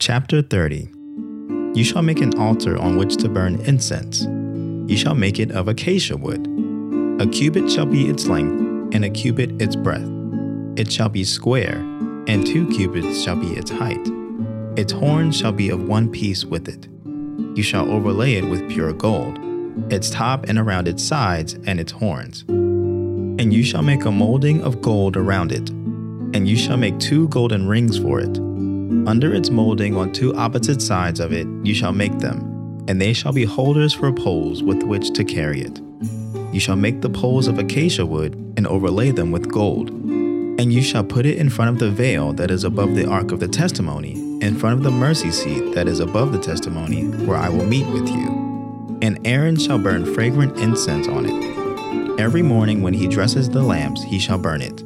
Chapter 30. You shall make an altar on which to burn incense. You shall make it of acacia wood. A cubit shall be its length, and a cubit its breadth. It shall be square, and 2 cubits shall be its height. Its horn shall be of one piece with it. You shall overlay it with pure gold, its top and around its sides and its horns. And you shall make a molding of gold around it, and you shall make 2 golden rings for it. Under its molding on 2 opposite sides of it you shall make them, and they shall be holders for poles with which to carry it. You shall make the poles of acacia wood and overlay them with gold. And you shall put it in front of the veil that is above the ark of the testimony, in front of the mercy seat that is above the testimony, where I will meet with you. And Aaron shall burn fragrant incense on it. Every morning when he dresses the lamps he shall burn it.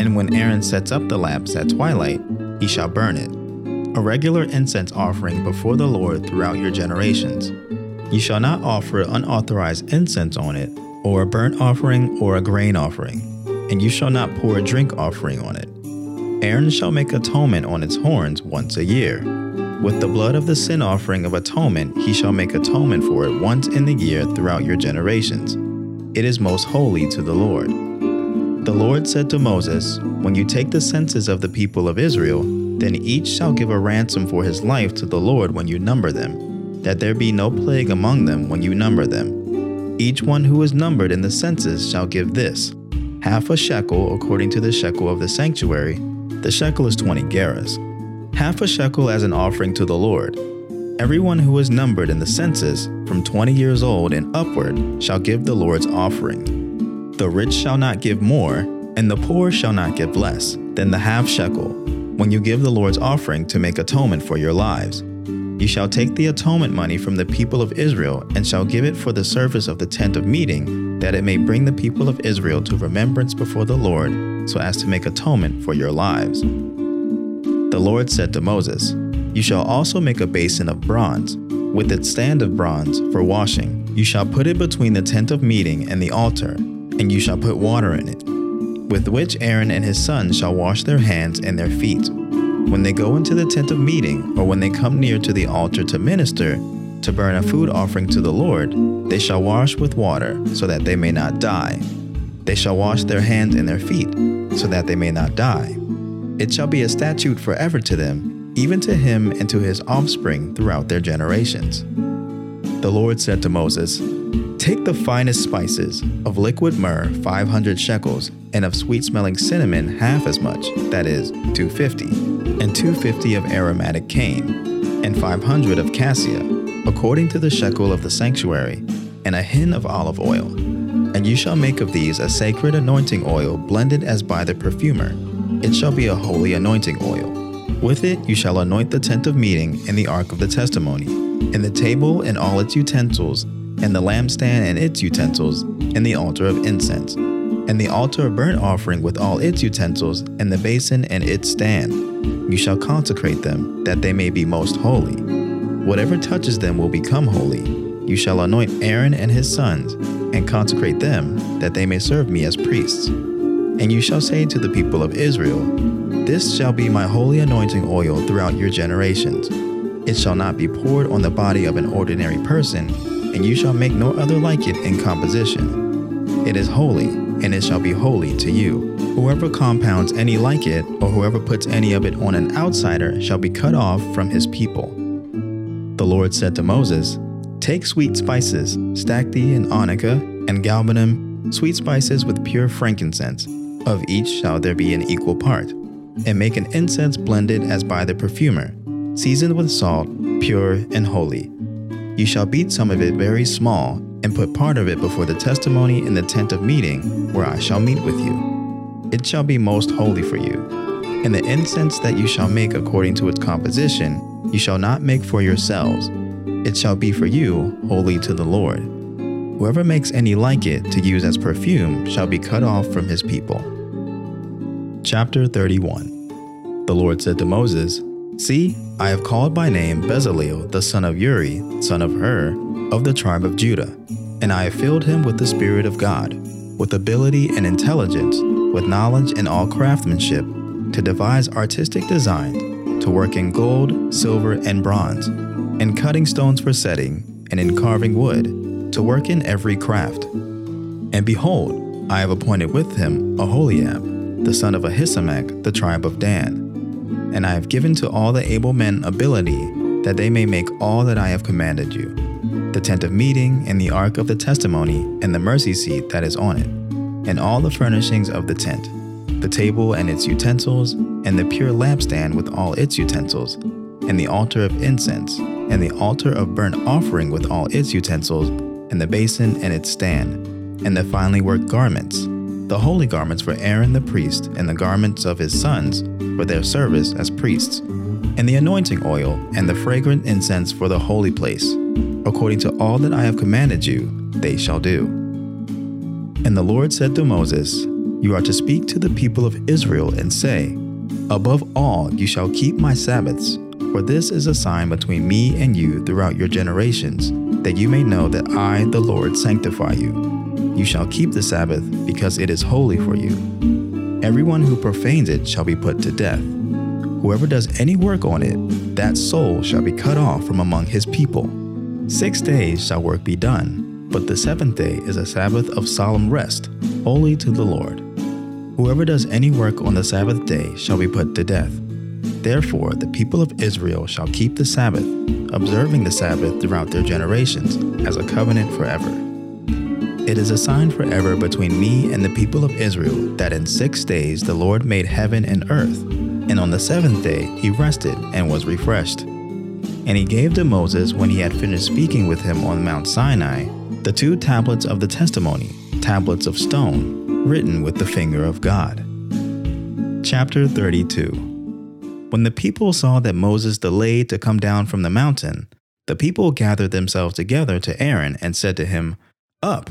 And when Aaron sets up the lamps at twilight, he shall burn it. A regular incense offering before the Lord throughout your generations. You shall not offer unauthorized incense on it, or a burnt offering or a grain offering, and you shall not pour a drink offering on it. Aaron shall make atonement on its horns once a year. With the blood of the sin offering of atonement, he shall make atonement for it once in the year throughout your generations. It is most holy to the Lord. The Lord said to Moses, "When you take the census of the people of Israel, then each shall give a ransom for his life to the Lord when you number them, that there be no plague among them when you number them. Each one who is numbered in the census shall give this, 1/2 shekel according to the shekel of the sanctuary, the shekel is 20 gerahs, 1/2 shekel as an offering to the Lord. Everyone who is numbered in the census, from 20 years old and upward, shall give the Lord's offering. The rich shall not give more, and the poor shall not give less than the 1/2 shekel. When you give the Lord's offering to make atonement for your lives, you shall take the atonement money from the people of Israel and shall give it for the service of the tent of meeting, that it may bring the people of Israel to remembrance before the Lord, so as to make atonement for your lives." The Lord said to Moses, "You shall also make a basin of bronze, with its stand of bronze for washing. You shall put it between the tent of meeting and the altar, and you shall put water in it, with which Aaron and his sons shall wash their hands and their feet. When they go into the tent of meeting, or when they come near to the altar to minister, to burn a food offering to the Lord, they shall wash with water, so that they may not die. They shall wash their hands and their feet, so that they may not die. It shall be a statute forever to them, even to him and to his offspring throughout their generations." The Lord said to Moses, "Take the finest spices, of liquid myrrh 500 shekels, and of sweet-smelling cinnamon half as much, that is, 250, and 250 of aromatic cane, and 500 of cassia, according to the shekel of the sanctuary, and a hin of olive oil. And you shall make of these a sacred anointing oil blended as by the perfumer. It shall be a holy anointing oil. With it you shall anoint the tent of meeting and the ark of the testimony, and the table and all its utensils, and the lampstand and its utensils, and the altar of incense, and the altar of burnt offering with all its utensils, and the basin and its stand. You shall consecrate them, that they may be most holy. Whatever touches them will become holy. You shall anoint Aaron and his sons, and consecrate them, that they may serve me as priests. And you shall say to the people of Israel, 'This shall be my holy anointing oil throughout your generations. It shall not be poured on the body of an ordinary person, and you shall make no other like it in composition. It is holy, and it shall be holy to you. Whoever compounds any like it, or whoever puts any of it on an outsider, shall be cut off from his people.'" The Lord said to Moses, "Take sweet spices, stacte and onica and galbanum, sweet spices with pure frankincense, of each shall there be an equal part, and make an incense blended as by the perfumer, seasoned with salt, pure and holy. You shall beat some of it very small, and put part of it before the testimony in the tent of meeting, where I shall meet with you. It shall be most holy for you. And the incense that you shall make according to its composition, you shall not make for yourselves. It shall be for you holy to the Lord. Whoever makes any like it to use as perfume shall be cut off from his people." Chapter 31. The Lord said to Moses, "See, I have called by name Bezaleel, the son of Uri, son of Hur, of the tribe of Judah, and I have filled him with the Spirit of God, with ability and intelligence, with knowledge and all craftsmanship, to devise artistic designs, to work in gold, silver, and bronze, in cutting stones for setting, and in carving wood, to work in every craft. And behold, I have appointed with him Aholiab, the son of Ahisamach, the tribe of Dan. And I have given to all the able men ability, that they may make all that I have commanded you, the tent of meeting, and the ark of the testimony, and the mercy seat that is on it, and all the furnishings of the tent, the table and its utensils, and the pure lampstand with all its utensils, and the altar of incense, and the altar of burnt offering with all its utensils, and the basin and its stand, and the finely worked garments, the holy garments for Aaron the priest, and the garments of his sons for their service as priests, and the anointing oil, and the fragrant incense for the holy place. According to all that I have commanded you, they shall do. And the Lord said to Moses, You are to speak to the people of Israel and say, Above all, you shall keep my Sabbaths, for this is a sign between me and you throughout your generations, that you may know that I, the Lord, sanctify you. You shall keep the Sabbath, because it is holy for you. Everyone who profanes it shall be put to death. Whoever does any work on it, that soul shall be cut off from among his people. 6 days shall work be done, but the seventh day is a Sabbath of solemn rest, holy to the Lord. Whoever does any work on the Sabbath day shall be put to death. Therefore, the people of Israel shall keep the Sabbath, observing the Sabbath throughout their generations as a covenant forever. It is a sign forever between me and the people of Israel that in 6 days the Lord made heaven and earth, and on the seventh day he rested and was refreshed. And he gave to Moses, when he had finished speaking with him on Mount Sinai, the 2 tablets of the testimony, tablets of stone, written with the finger of God. Chapter 32. When the people saw that Moses delayed to come down from the mountain, the people gathered themselves together to Aaron and said to him, Up,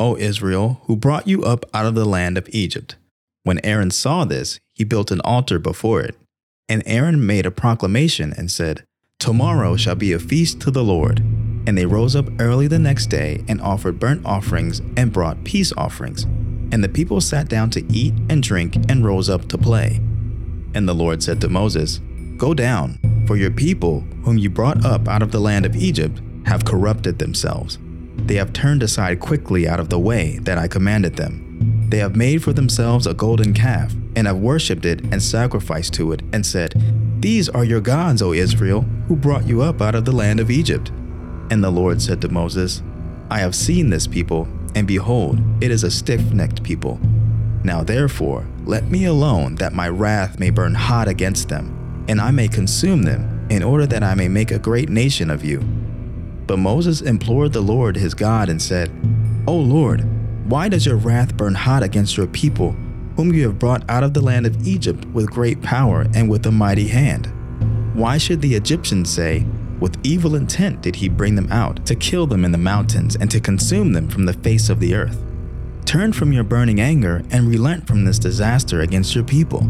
O Israel, who brought you up out of the land of Egypt. When Aaron saw this, he built an altar before it. And Aaron made a proclamation and said, Tomorrow shall be a feast to the Lord. And they rose up early the next day and offered burnt offerings and brought peace offerings. And the people sat down to eat and drink and rose up to play. And the Lord said to Moses, Go down, for your people, whom you brought up out of the land of Egypt, have corrupted themselves. They have turned aside quickly out of the way that I commanded them. They have made for themselves a golden calf, and have worshipped it and sacrificed to it, and said, These are your gods, O Israel, who brought you up out of the land of Egypt. And the Lord said to Moses, I have seen this people, and behold, it is a stiff-necked people. Now therefore, let me alone, that my wrath may burn hot against them, and I may consume them, in order that I may make a great nation of you. But Moses implored the Lord his God and said, O Lord, why does your wrath burn hot against your people, whom you have brought out of the land of Egypt with great power and with a mighty hand? Why should the Egyptians say, With evil intent did he bring them out, to kill them in the mountains and to consume them from the face of the earth? Turn from your burning anger and relent from this disaster against your people.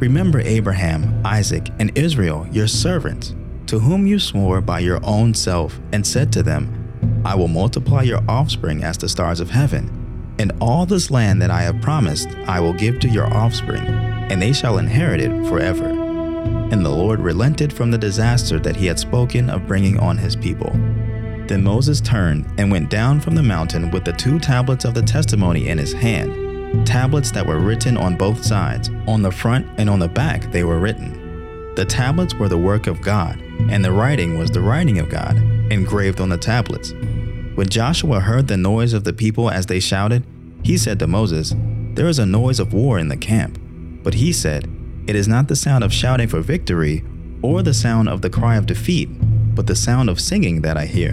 Remember Abraham, Isaac, and Israel, your servants, to whom you swore by your own self and said to them, I will multiply your offspring as the stars of heaven. And all this land that I have promised I will give to your offspring, and they shall inherit it forever. And the Lord relented from the disaster that he had spoken of bringing on his people. Then Moses turned and went down from the mountain with the 2 tablets of the testimony in his hand, tablets that were written on both sides, on the front and on the back they were written. The tablets were the work of God, and the writing was the writing of God, engraved on the tablets. When Joshua heard the noise of the people as they shouted, he said to Moses, There is a noise of war in the camp. But he said, It is not the sound of shouting for victory, or the sound of the cry of defeat, but the sound of singing that I hear.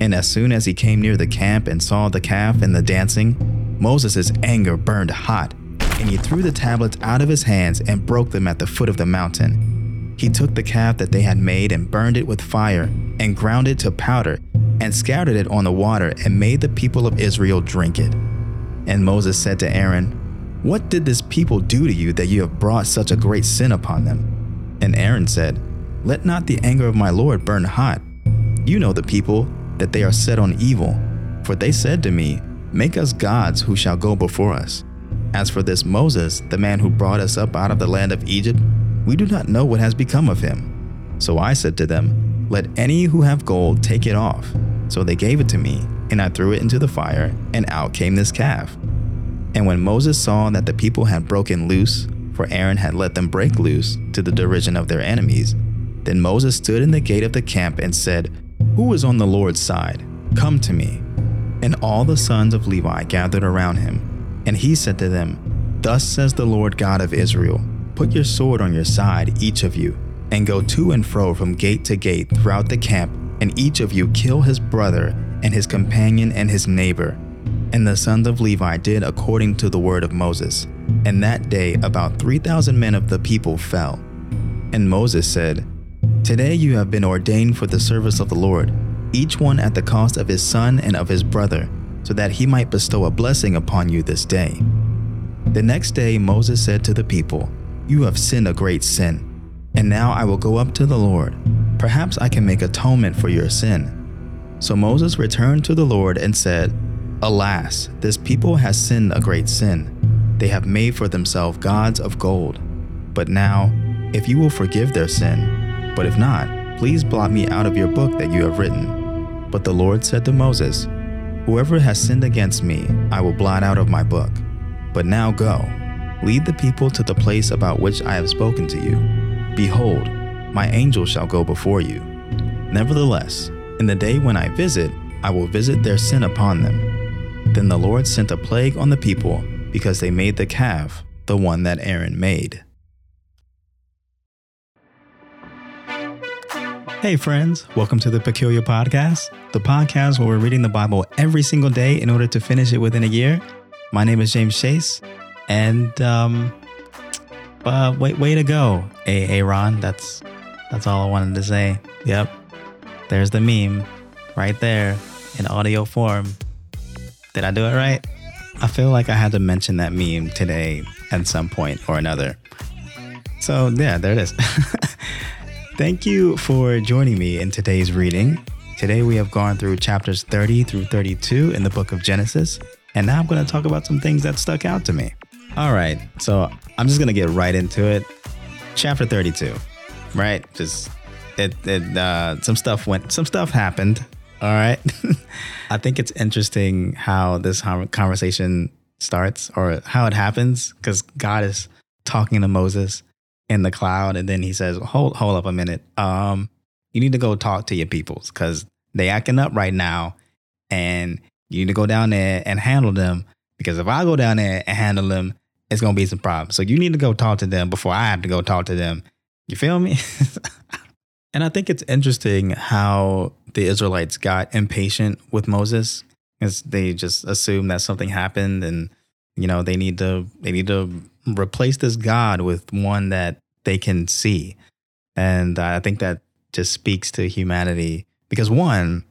And as soon as he came near the camp and saw the calf and the dancing, Moses' anger burned hot, and he threw the tablets out of his hands and broke them at the foot of the mountain. He took the calf that they had made and burned it with fire and ground it to powder and scattered it on the water and made the people of Israel drink it. And Moses said to Aaron, "What did this people do to you that you have brought such a great sin upon them?" And Aaron said, "Let not the anger of my Lord burn hot. You know the people, that they are set on evil. For they said to me, 'Make us gods who shall go before us.' As for this Moses, the man who brought us up out of the land of Egypt, we do not know what has become of him." So I said to them, "Let any who have gold take it off." So they gave it to me, and I threw it into the fire, and out came this calf. And when Moses saw that the people had broken loose, for Aaron had let them break loose, to the derision of their enemies, then Moses stood in the gate of the camp and said, "Who is on the Lord's side? Come to me." And all the sons of Levi gathered around him, and he said to them, "Thus says the Lord God of Israel, put your sword on your side, each of you, and go to and fro from gate to gate throughout the camp, and each of you kill his brother and his companion and his neighbor." And the sons of Levi did according to the word of Moses. And that day about 3,000 men of the people fell. And Moses said, "Today you have been ordained for the service of the Lord, each one at the cost of his son and of his brother, so that he might bestow a blessing upon you this day." The next day Moses said to the people, "You have sinned a great sin, and now I will go up to the Lord. Perhaps I can make atonement for your sin." So Moses returned to the Lord and said, "Alas, this people has sinned a great sin. They have made for themselves gods of gold. But now, if you will forgive their sin, but if not, please blot me out of your book that you have written." But the Lord said to Moses, "Whoever has sinned against me, I will blot out of my book. But now go. Lead the people to the place about which I have spoken to you. Behold, my angel shall go before you. Nevertheless, in the day when I visit, I will visit their sin upon them." Then the Lord sent a plague on the people because they made the calf, the one that Aaron made. Hey friends, welcome to The Peculiar Podcast, the podcast where we're reading the Bible every single day in order to finish it within a year. My name is James Chase. And way to go, Aaron. That's all I wanted to say. Yep, there's the meme, right there in audio form. Did I do it right? I feel like I had to mention that meme today at some point or another. So yeah, there it is. Thank you for joining me in today's reading. Today we have gone through chapters 30 through 32 in the book of Genesis, and now I'm going to talk about some things that stuck out to me. All right, so I'm just going to get right into it. Chapter 32, right? Just some stuff happened. All right. I think it's interesting how this conversation starts or how it happens, because God is talking to Moses in the cloud. And then he says, hold up a minute. You need to go talk to your peoples because they acting up right now. And you need to go down there and handle them, because if I go down there and handle them, it's going to be some problems. So you need to go talk to them before I have to go talk to them. You feel me? And I think it's interesting how the Israelites got impatient with Moses, because they just assumed that something happened and, you know, they need to replace this God with one that they can see. And I think that just speaks to humanity, because one,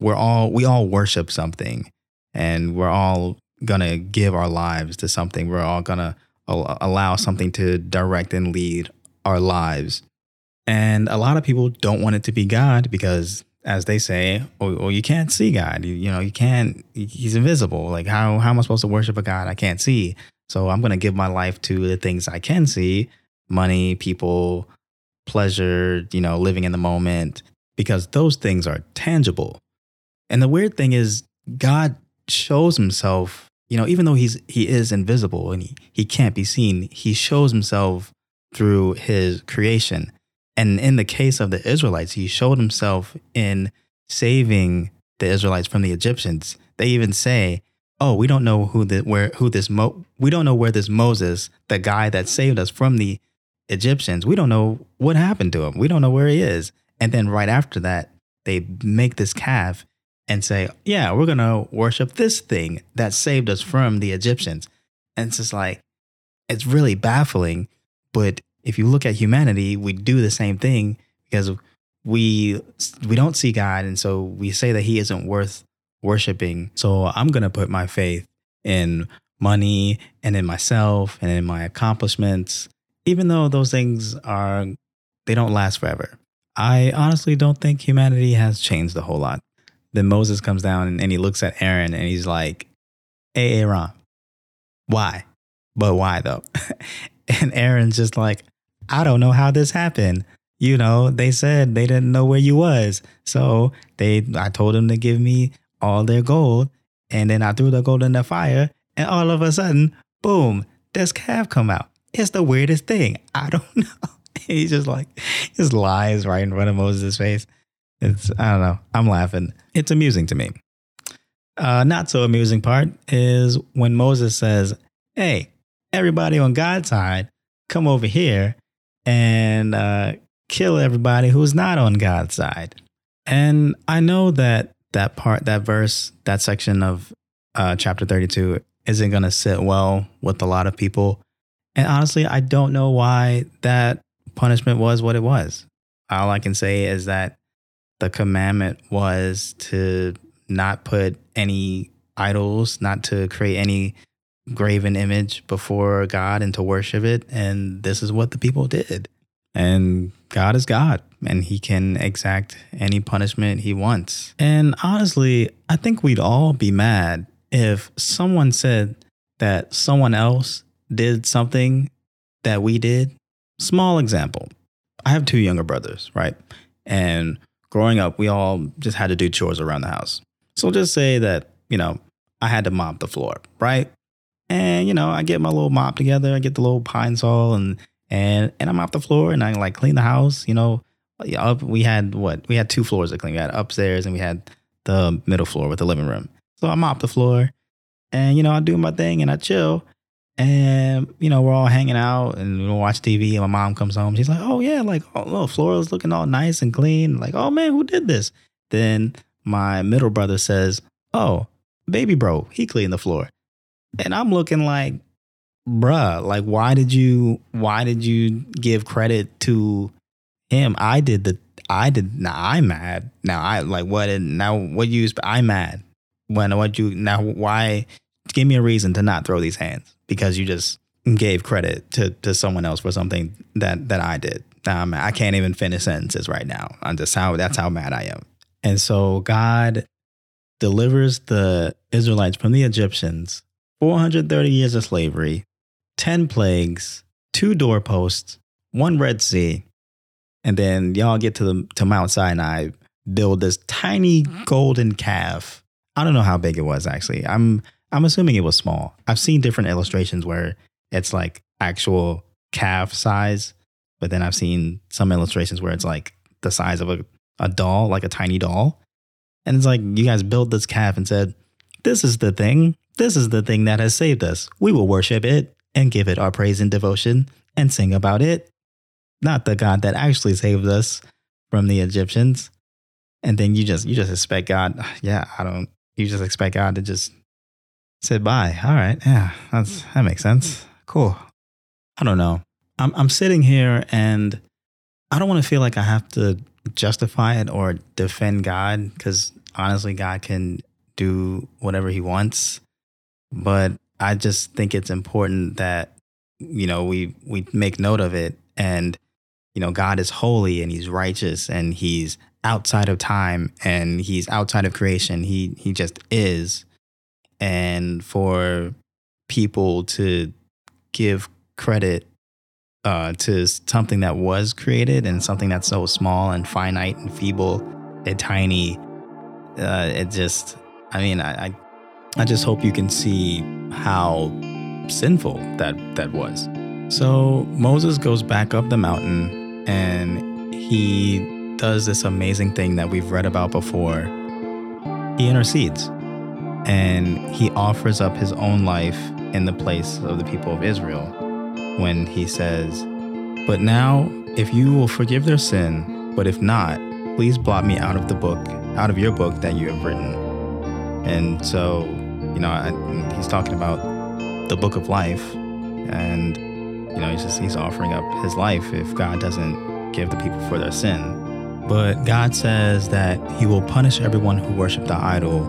we all worship something, and we're all going to give our lives to something. We're all going to allow something to direct and lead our lives. And a lot of people don't want it to be God because, as they say, oh, you can't see God. You can't, he's invisible. Like, how am I supposed to worship a God I can't see? So I'm going to give my life to the things I can see: money, people, pleasure, living in the moment, because those things are tangible. And the weird thing is, God shows himself, even though he is invisible and he can't be seen, he shows himself through his creation. And in the case of the Israelites, he showed himself in saving the Israelites from the Egyptians. They even say, "Oh, we don't know where this Moses, the guy that saved us from the Egyptians, we don't know what happened to him. We don't know where he is." And then right after that, they make this calf and say, "Yeah, we're going to worship this thing that saved us from the Egyptians." And it's just like, it's really baffling, but if you look at humanity, we do the same thing because we don't see God. And so we say that he isn't worth worshiping. So I'm going to put my faith in money and in myself and in my accomplishments, even though those things they don't last forever. I honestly don't think humanity has changed a whole lot. Then Moses comes down and he looks at Aaron and he's like, "Hey, Aaron, why? But why though?" And Aaron's just like, "I don't know how this happened. You know, they said they didn't know where you was. So I told them to give me all their gold. And then I threw the gold in the fire. And all of a sudden, boom, this calf come out. It's the weirdest thing. I don't know." He's just like, his lies right in front of Moses' face. I don't know. I'm laughing. It's amusing to me. Not so amusing part is when Moses says, "Hey, everybody on God's side, come over here and kill everybody who's not on God's side." And I know that part, that verse, that section of chapter 32 isn't going to sit well with a lot of people. And honestly, I don't know why that punishment was what it was. All I can say is that the commandment was to not put any idols, not to create any graven image before God and to worship it. And this is what the people did. And God is God, and he can exact any punishment he wants. And honestly, I think we'd all be mad if someone said that someone else did something that we did. Small example. I have two younger brothers, right? And growing up, we all just had to do chores around the house. So just say that, you know, I had to mop the floor, right? And, you know, I get my little mop together. I get the little pine saw and I mop the floor and I like clean the house. You know, we had two floors to clean. We had upstairs and we had the middle floor with the living room. So I mop the floor and, you know, I do my thing and I chill. And, you know, we're all hanging out and we watch TV and my mom comes home. She's like, "Oh, yeah, like, oh, Flora's looking all nice and clean." Like, "Oh, man, who did this?" Then my middle brother says, "Oh, baby bro, he cleaned the floor." And I'm looking like, bruh, like, why did you give credit to him? I'm mad. Now I like what, and now what you, I'm mad when what you, now why? Give me a reason to not throw these hands because you just gave credit to someone else for something that I did. I can't even finish sentences right now. That's how mad I am. And so God delivers the Israelites from the Egyptians, 430 years of slavery, 10 plagues, 2 doorposts, 1 Red Sea. And then y'all get to Mount Sinai, build this tiny golden calf. I don't know how big it was, actually. I'm assuming it was small. I've seen different illustrations where it's like actual calf size, but then I've seen some illustrations where it's like the size of a doll, like a tiny doll. And it's like, you guys built this calf and said, "This is the thing. This is the thing that has saved us. We will worship it and give it our praise and devotion and sing about it. Not the God that actually saved us from the Egyptians." And then you just expect God. Yeah, you just expect God to just said bye. All right. Yeah, that makes sense. Cool. I don't know. I'm sitting here and I don't want to feel like I have to justify it or defend God because honestly, God can do whatever he wants. But I just think it's important that, you know, we make note of it. And, you know, God is holy and he's righteous and he's outside of time and he's outside of creation. He just is. And for people to give credit to something that was created and something that's so small and finite and feeble and tiny, I just hope you can see how sinful that was. So Moses goes back up the mountain and he does this amazing thing that we've read about before. He intercedes. And he offers up his own life in the place of the people of Israel when he says, "But now, if you will forgive their sin, but if not, please blot me out of the book, out of your book that you have written." And so, you know, he's talking about the book of life. And You know, he's offering up his life if God doesn't give the people for their sin. But God says that he will punish everyone who worshiped the idol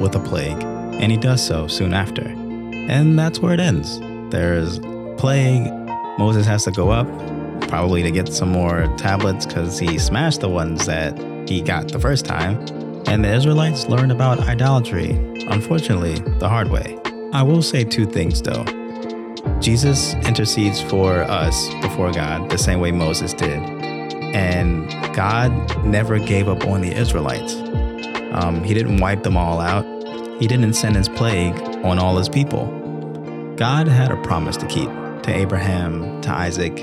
with a plague, and he does so soon after. And that's where it ends. There's plague. Moses has to go up, probably to get some more tablets because he smashed the ones that he got the first time. And the Israelites learned about idolatry, unfortunately, the hard way. I will say two things though. Jesus intercedes for us before God the same way Moses did. And God never gave up on the Israelites. He didn't wipe them all out. He didn't send his plague on all his people. God had a promise to keep to Abraham, to Isaac,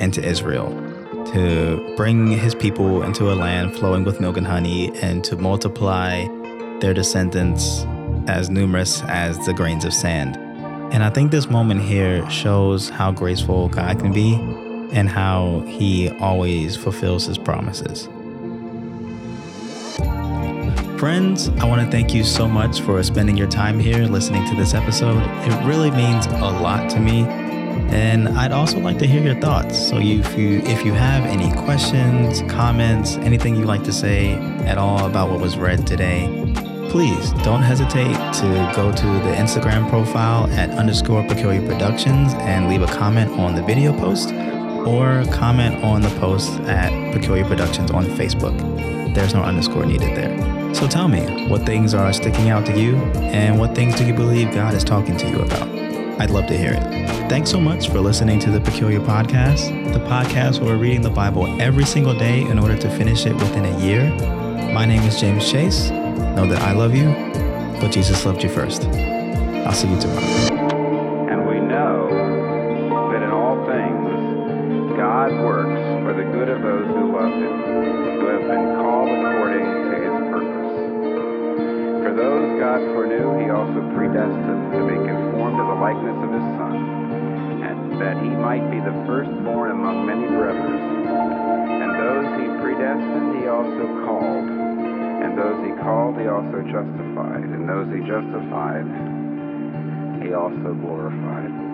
and to Israel, to bring his people into a land flowing with milk and honey and to multiply their descendants as numerous as the grains of sand. And I think this moment here shows how graceful God can be and how he always fulfills his promises. Friends, I want to thank you so much for spending your time here listening to this episode. It really means a lot to me. And I'd also like to hear your thoughts. So if you have any questions, comments, anything you'd like to say at all about what was read today, please don't hesitate to go to the Instagram profile at _peculiarproductions and leave a comment on the video post or comment on the post at Peculiar Productions on Facebook. There's no _ needed there. So tell me what things are sticking out to you and what things do you believe God is talking to you about? I'd love to hear it. Thanks so much for listening to The Peculiar Podcast, the podcast where we're reading the Bible every single day in order to finish it within a year. My name is James Chase. Know that I love you, but Jesus loved you first. I'll see you tomorrow. And we know that in all things, God works for the good of those who love him, who have been called according to his purpose. For those God foreknew, he also predestined to be conformed to the likeness of his Son, that he might be the firstborn among many brothers. And those he predestined, he also called. And those he called, he also justified. And those he justified, he also glorified.